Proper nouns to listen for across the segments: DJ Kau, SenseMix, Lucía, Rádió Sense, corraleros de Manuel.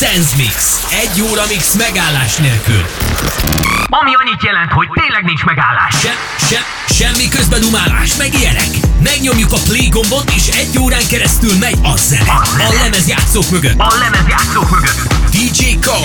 SenseMix. Egy óra mix megállás nélkül. Ami annyit jelent, hogy tényleg nincs megállás. Semmi közbedumálás, meg ilyenek. Megnyomjuk a play gombot, és egy órán keresztül megy a zene. A lemezjátszók mögött. DJ Kau.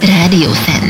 Rádió Sense.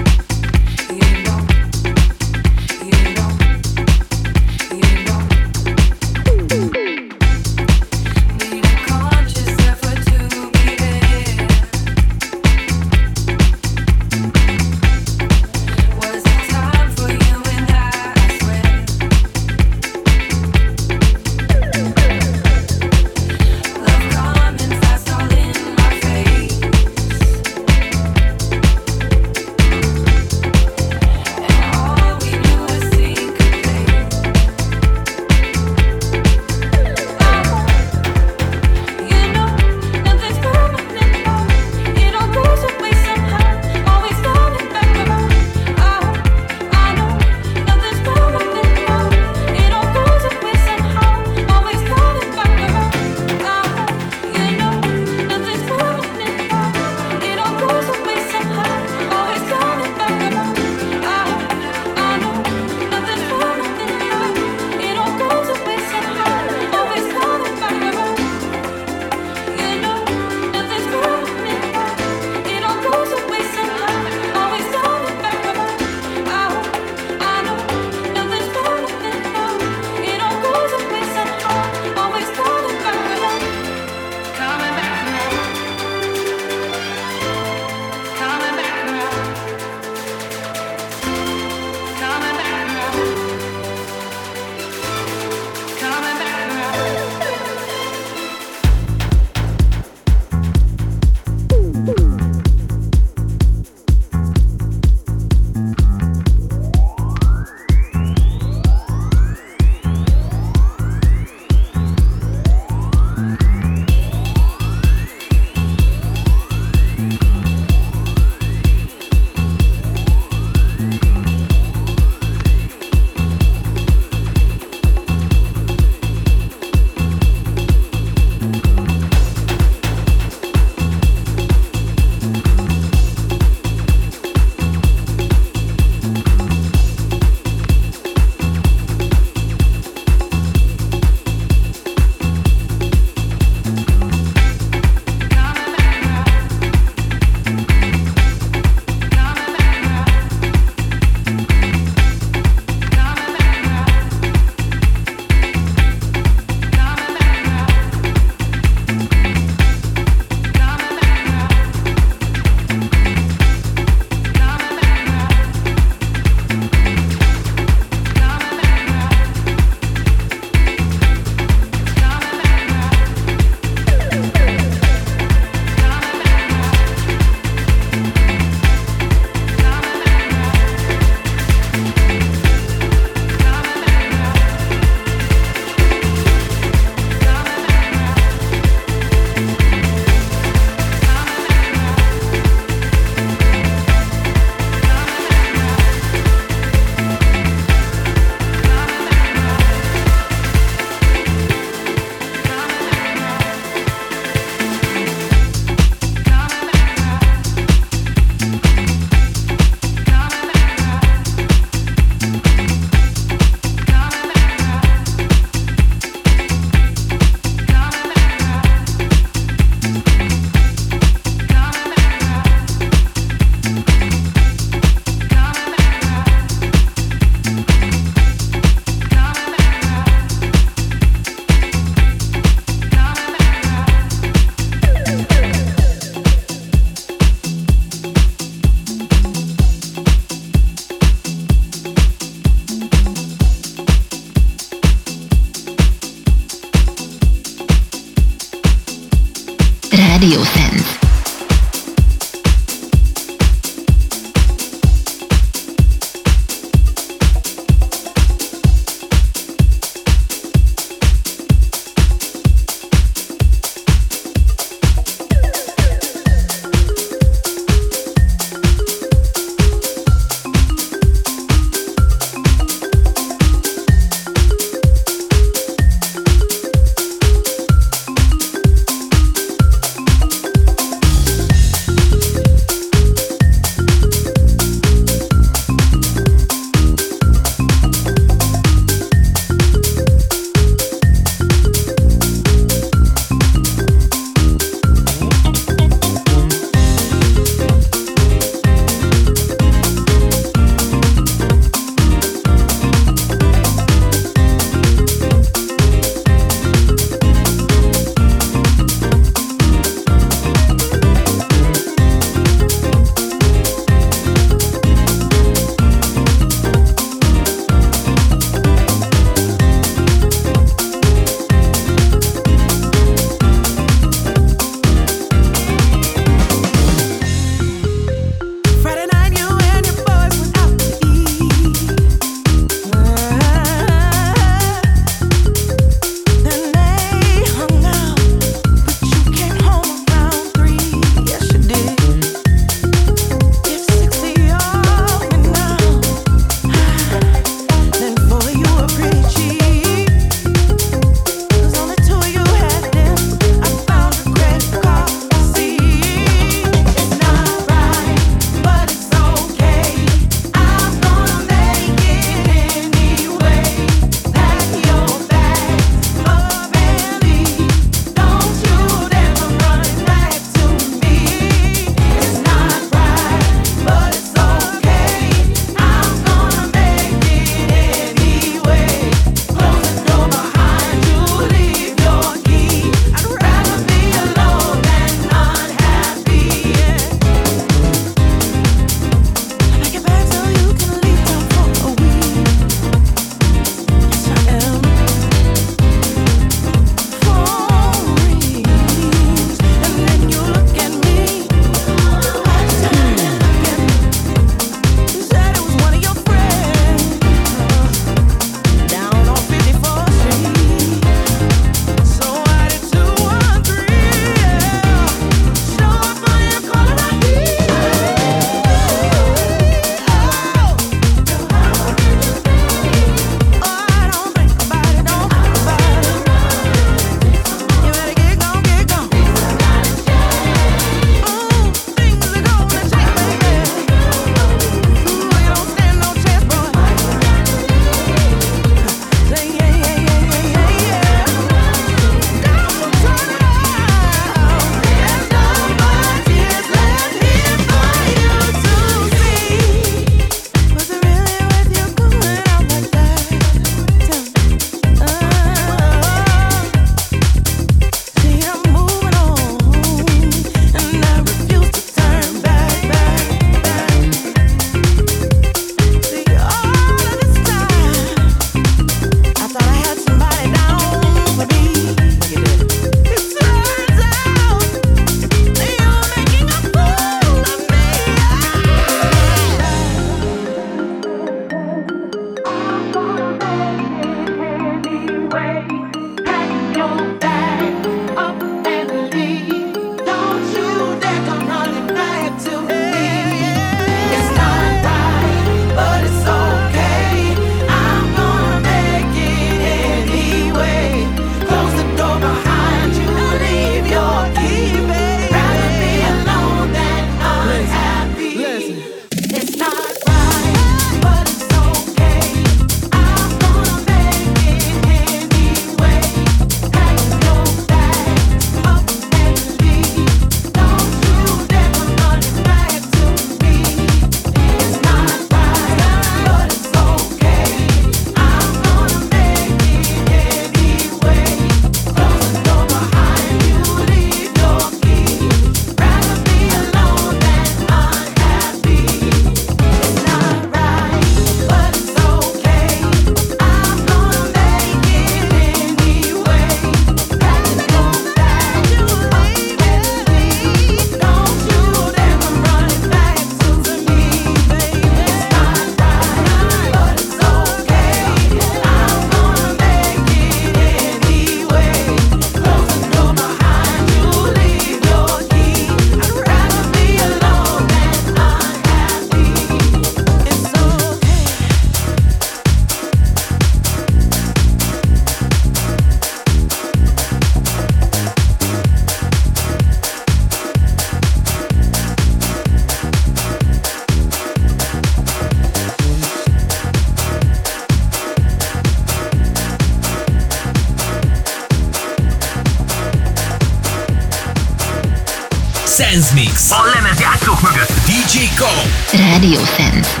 SenseMix. A lemezjátszók mögött DJ Kau. Rádió Sense.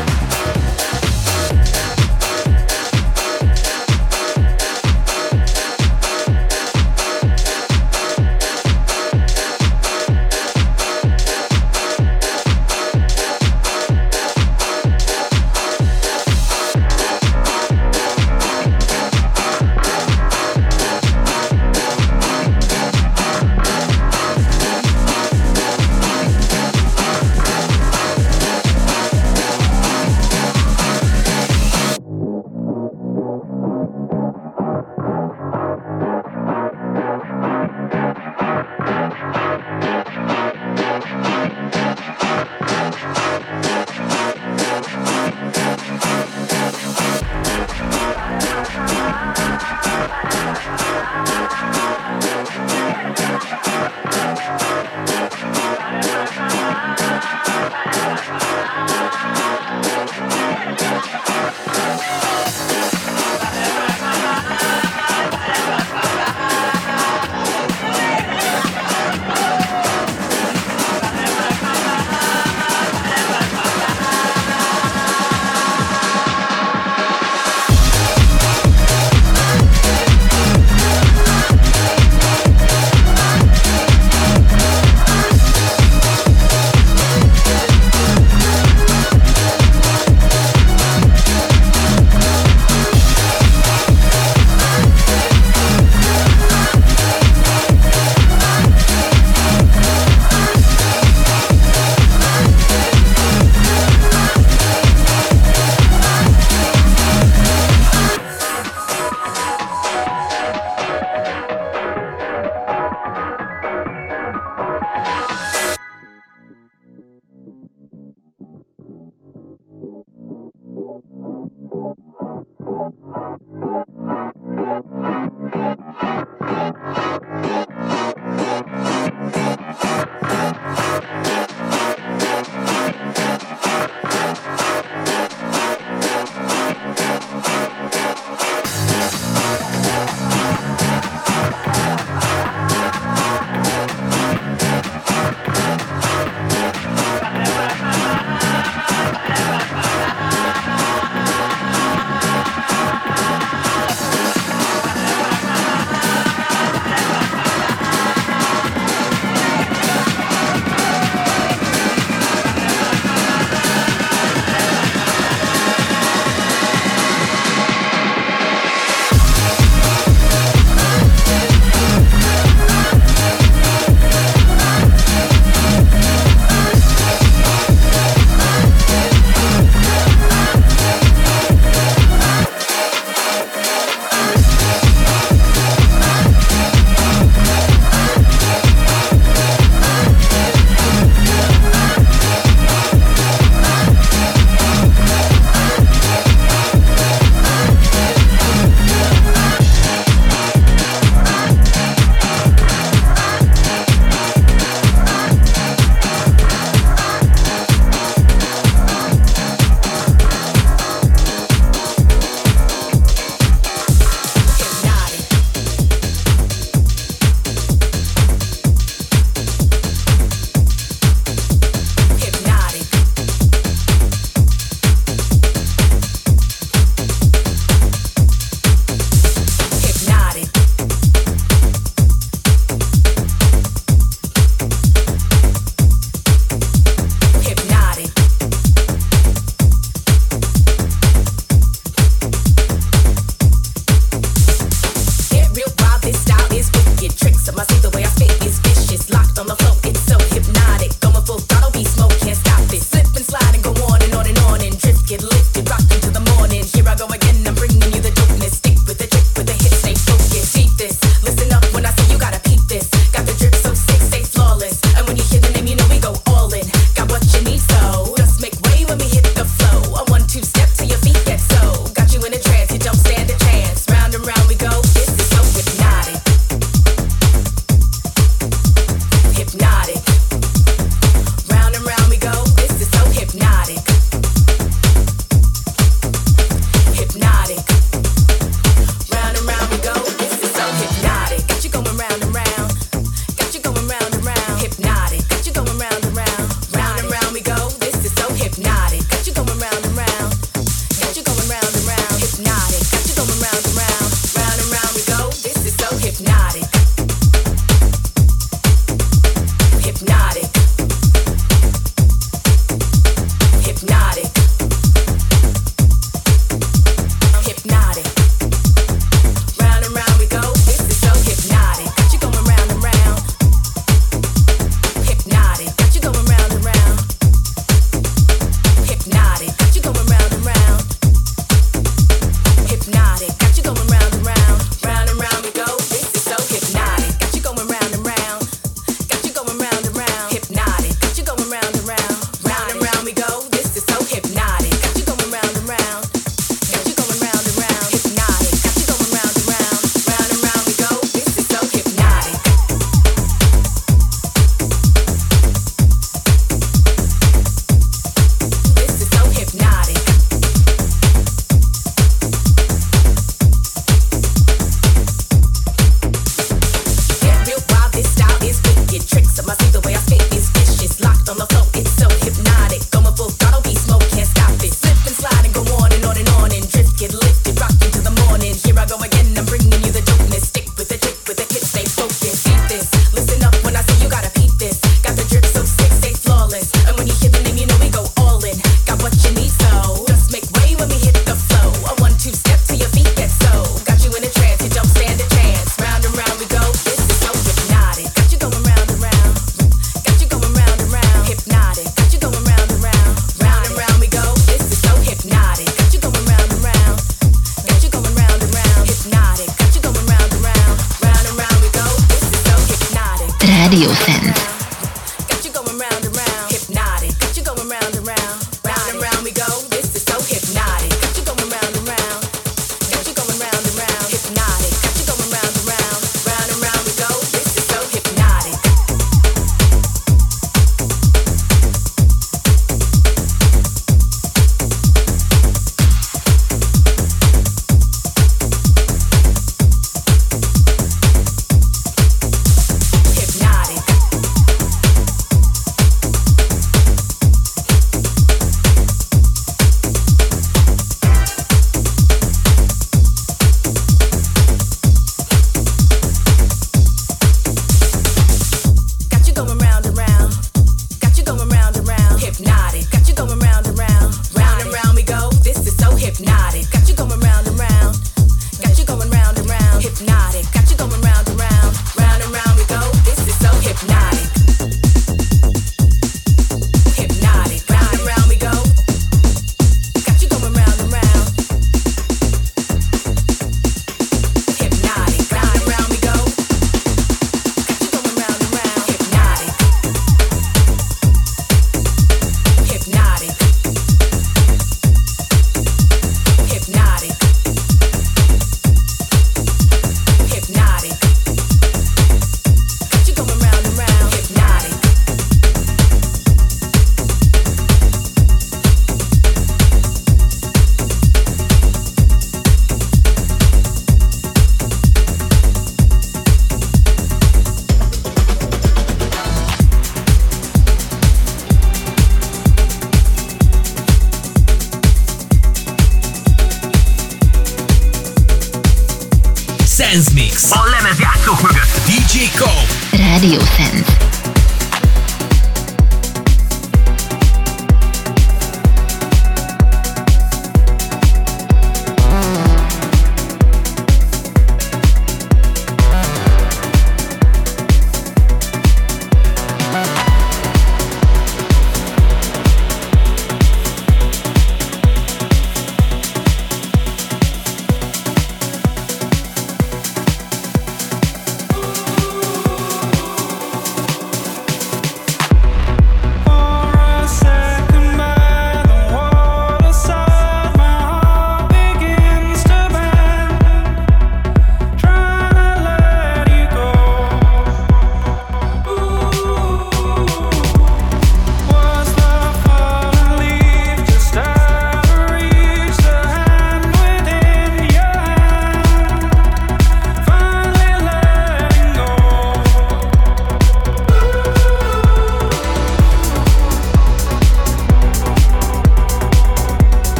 SenseMix. A lemezjátszók mögött DJ Kau. Rádió Sense.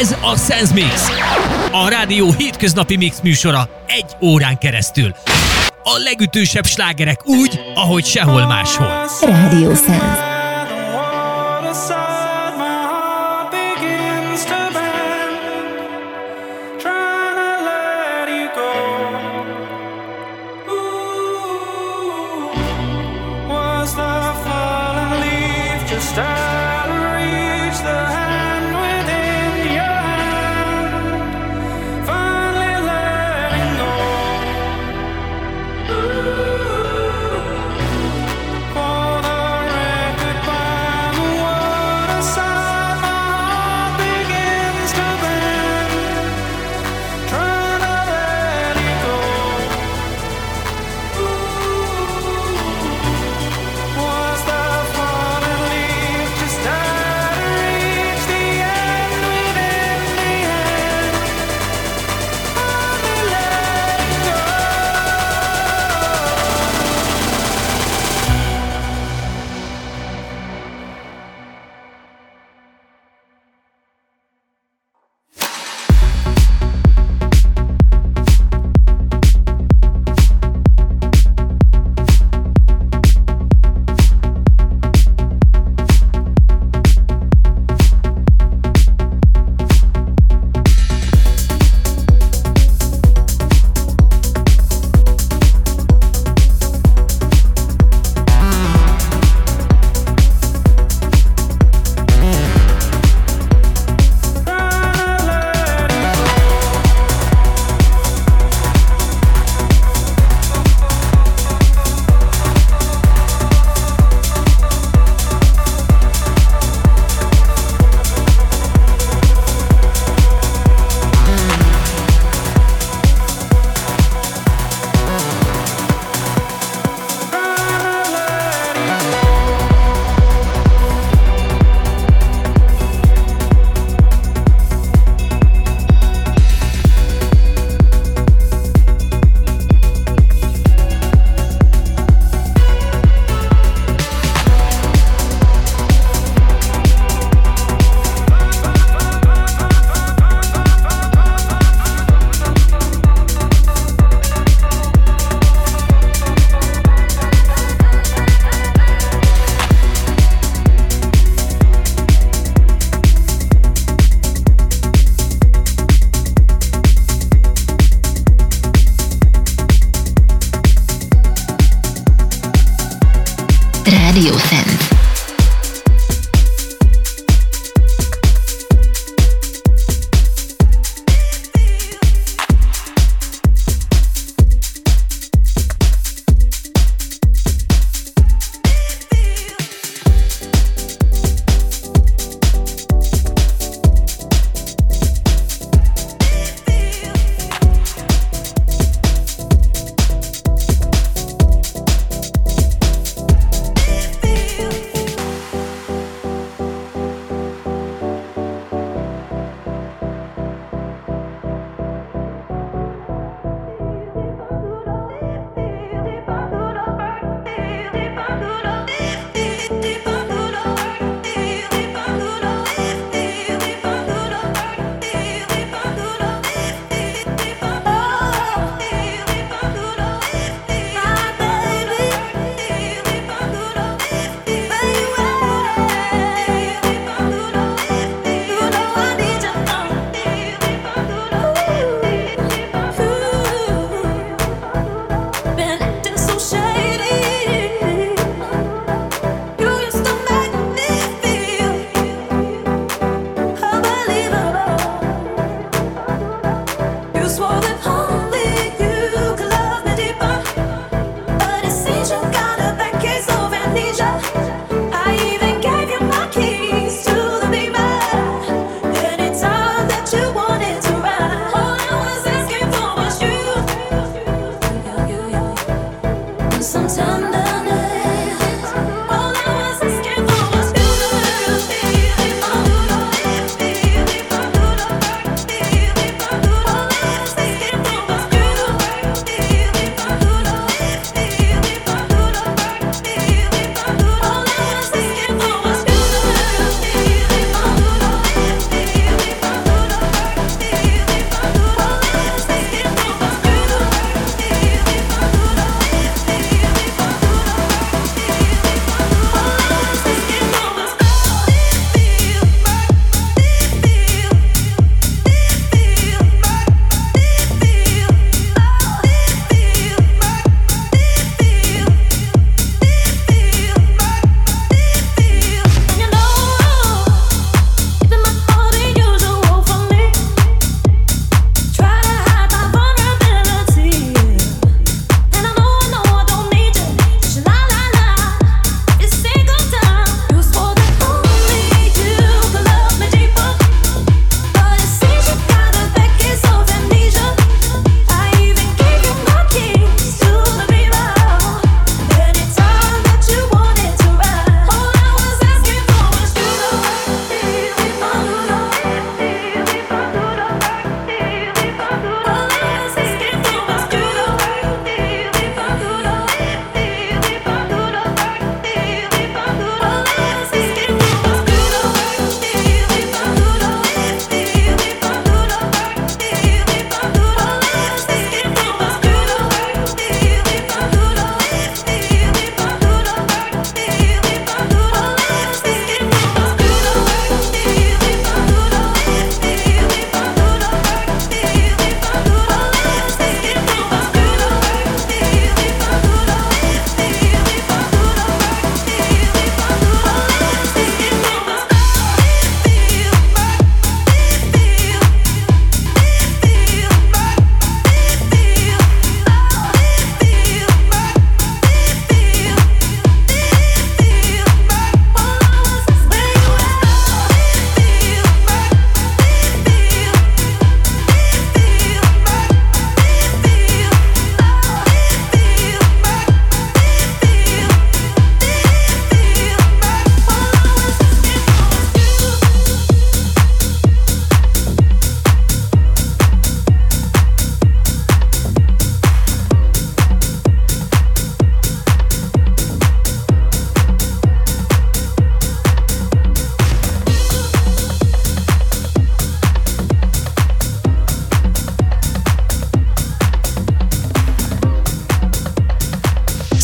Ez a SenseMix, a rádió hétköznapi mix műsora egy órán keresztül. A legütősebb slágerek úgy, ahogy sehol máshol. Rádió Sense.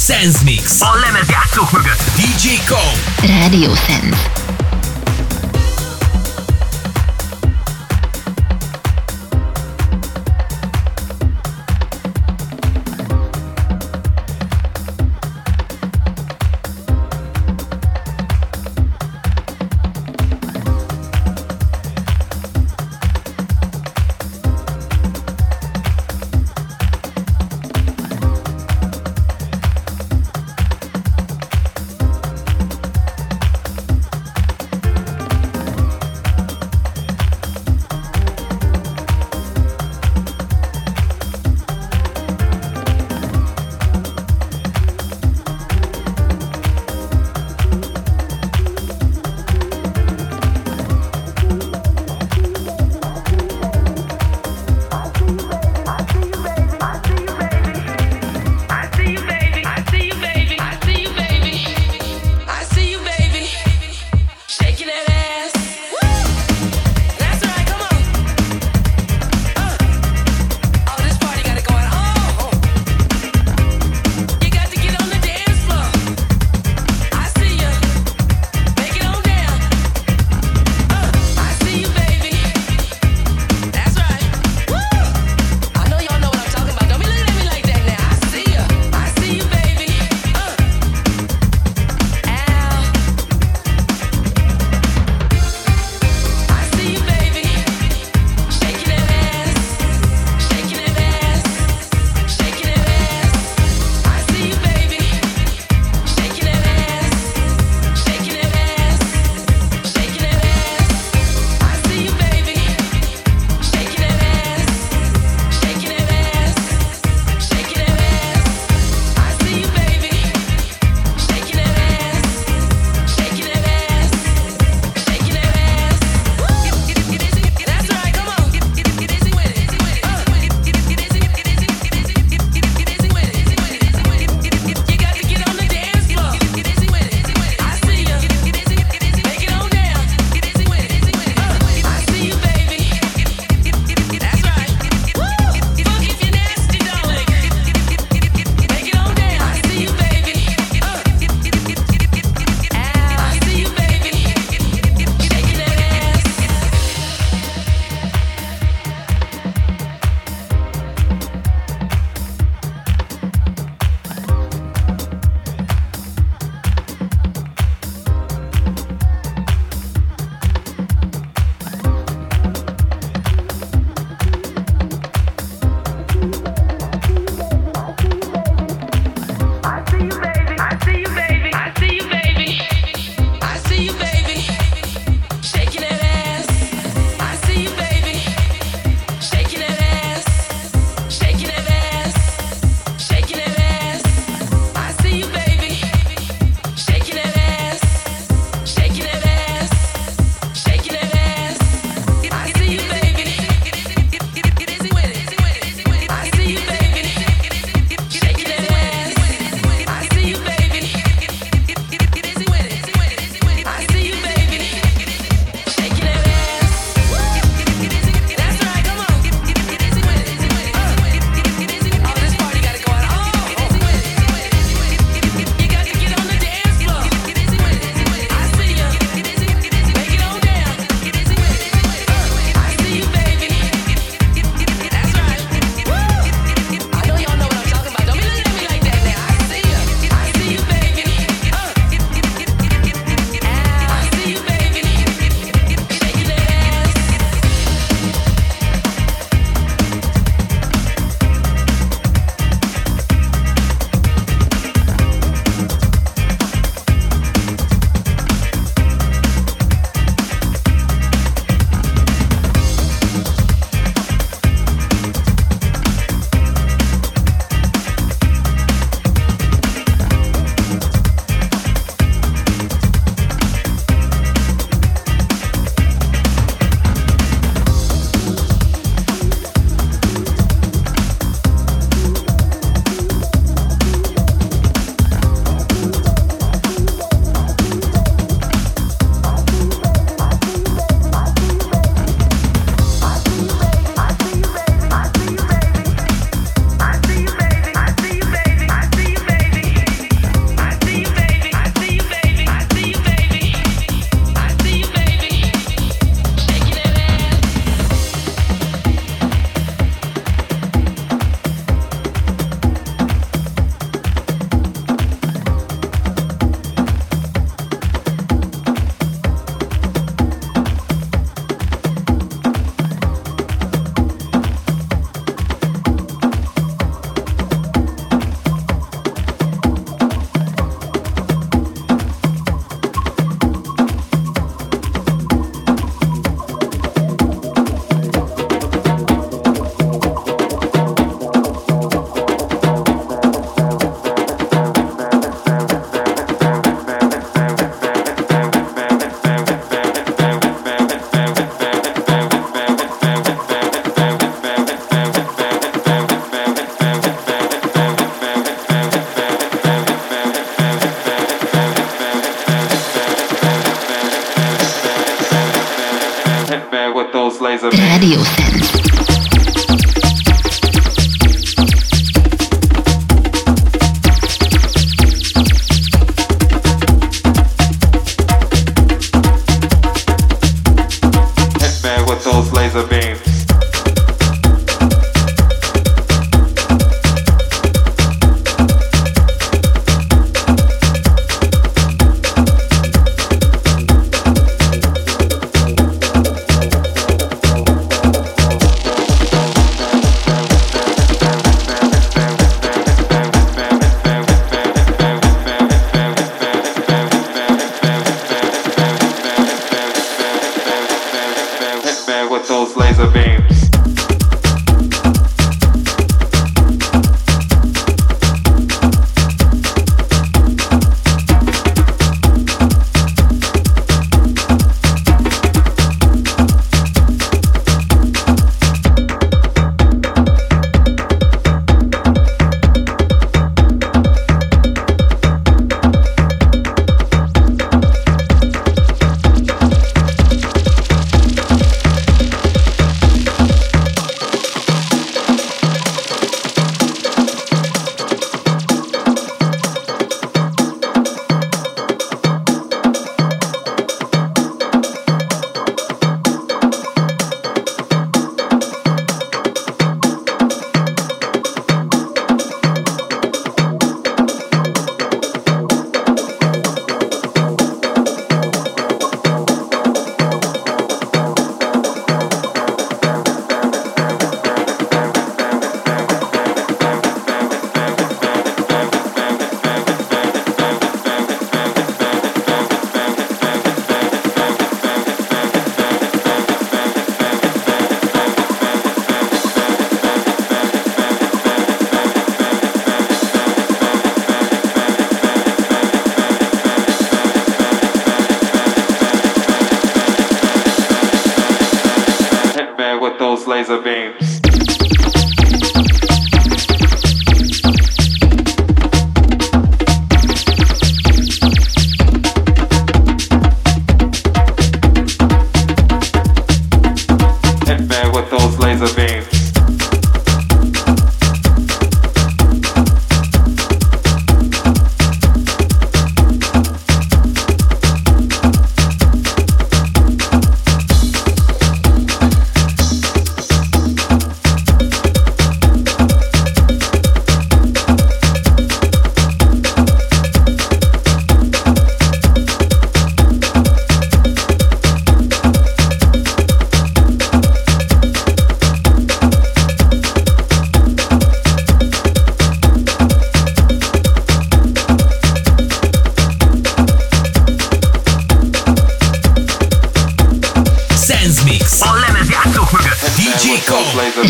SenseMix. A lemezjátszók mögött DJ Kau. Rádió Sense. Rádió Sense.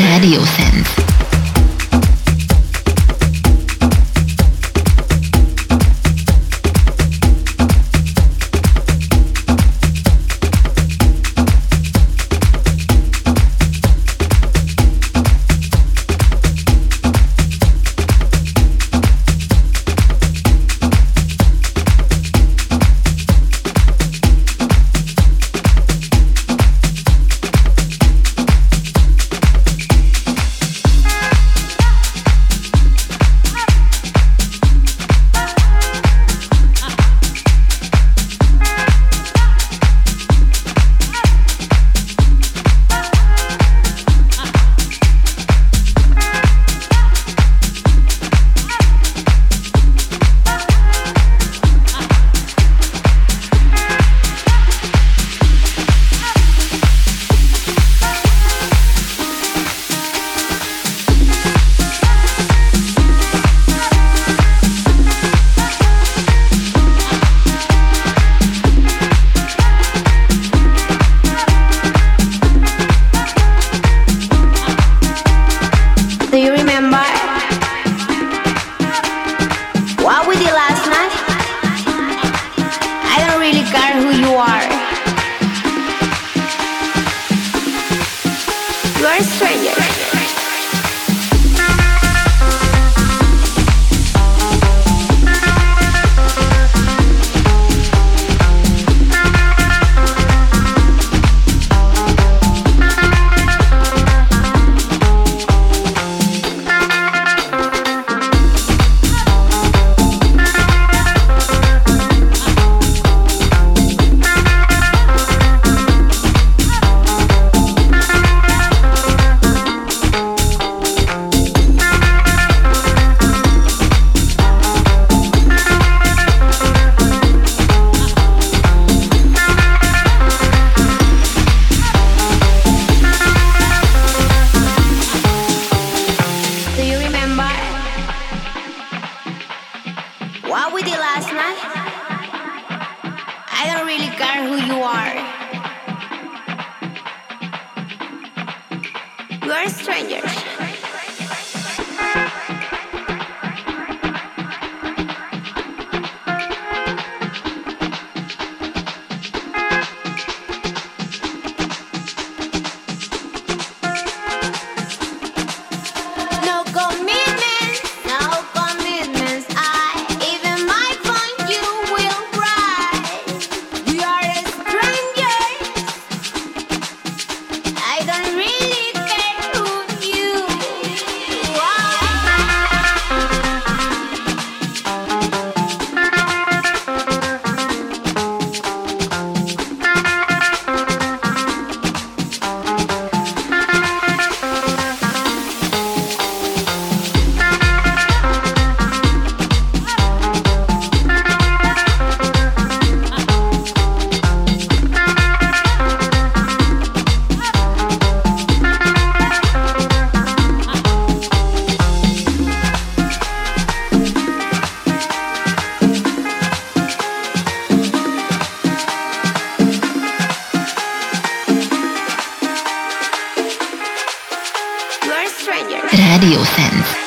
Rádió Sense. Sense.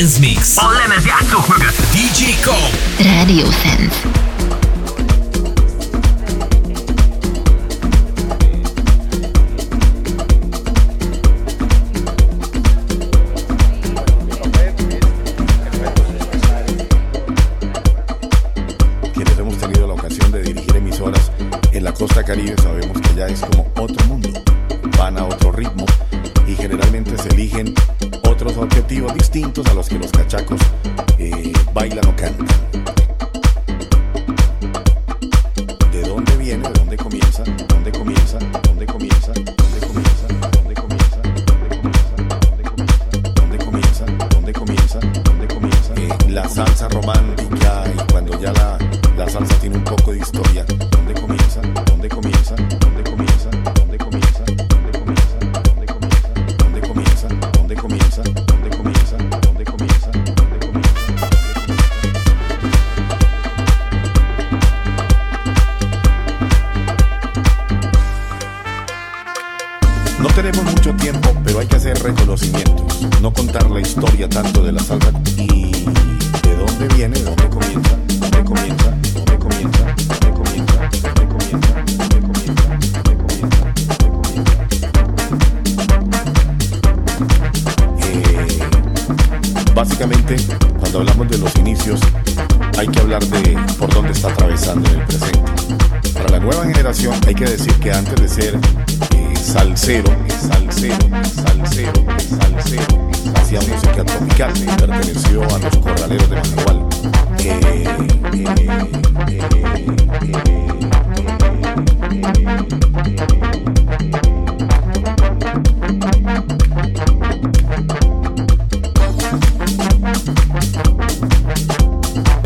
SenseMix. A lemezjátszók mögött DJ Kau. Rádió Sense. Caribe, sabemos que ya es como otro mundo, van a otro ritmo y generalmente se eligen otros objetivos distintos a los que los cachacos bailan o cantan. ¿De dónde viene? ¿De dónde comienza? ¿Dónde comienza? ¿Dónde comienza? ¿Dónde comienza? ¿Dónde comienza? ¿Dónde comienza? ¿Dónde comienza? ¿Dónde comienza? La salsa romántica y cuando ya la salsa tiene un poco de historia. No tenemos mucho tiempo, pero hay que hacer reconocimientos, no contar la historia tanto de la salsa y de dónde viene, de dónde comienza, dónde comienza, dónde comienza, dónde comienza, dónde comienza, dónde comienza, dónde comienza, Básicamente, cuando hablamos de los inicios, hay que hablar de por dónde está atravesando en el presente. Para la nueva generación hay que decir que antes de ser salsero, hacía música tropical y perteneció a los corraleros de Manuel. De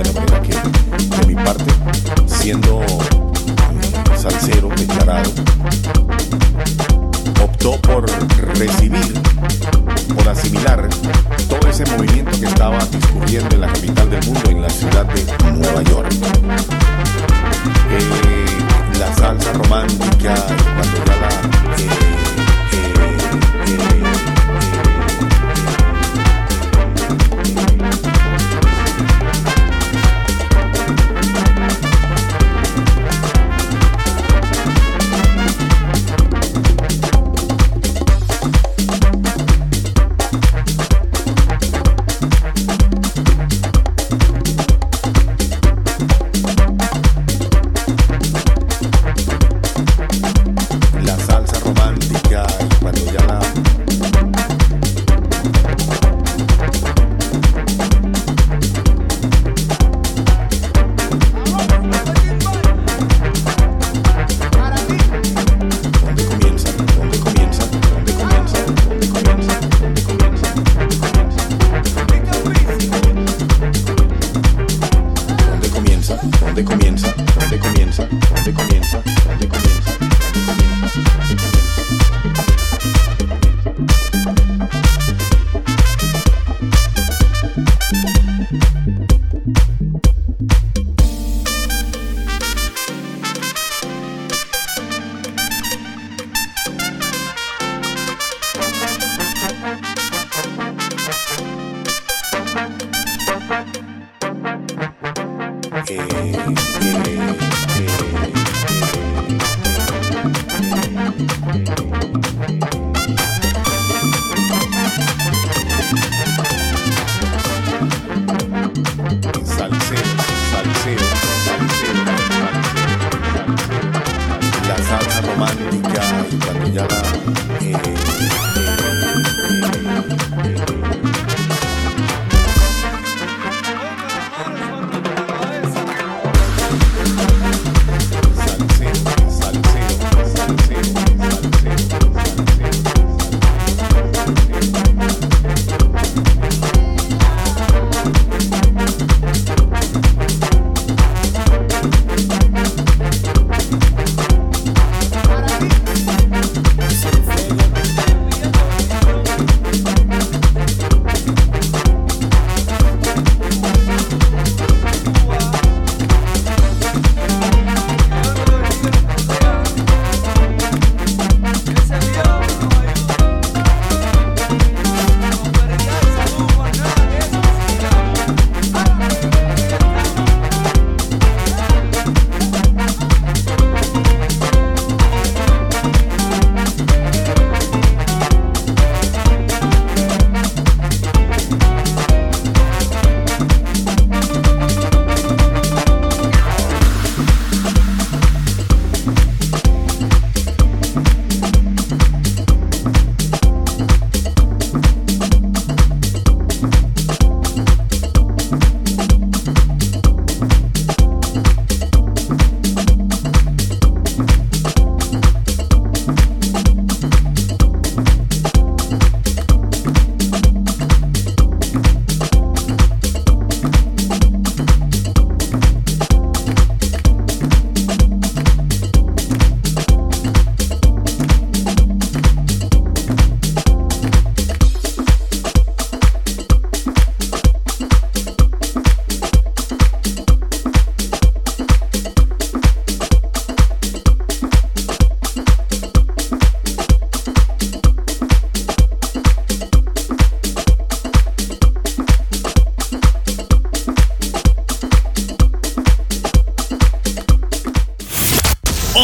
la manera que, de mi parte, siendo salsero declarado, optó por recibir, por asimilar todo ese movimiento que estaba discurriendo en la capital del mundo, en la ciudad de Nueva York. La salsa romántica, cuando ya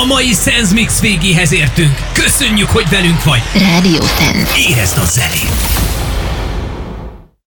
A mai SenseMix végéhez értünk. Köszönjük, hogy velünk vagy. Rádió Sense. Érezd a zenét.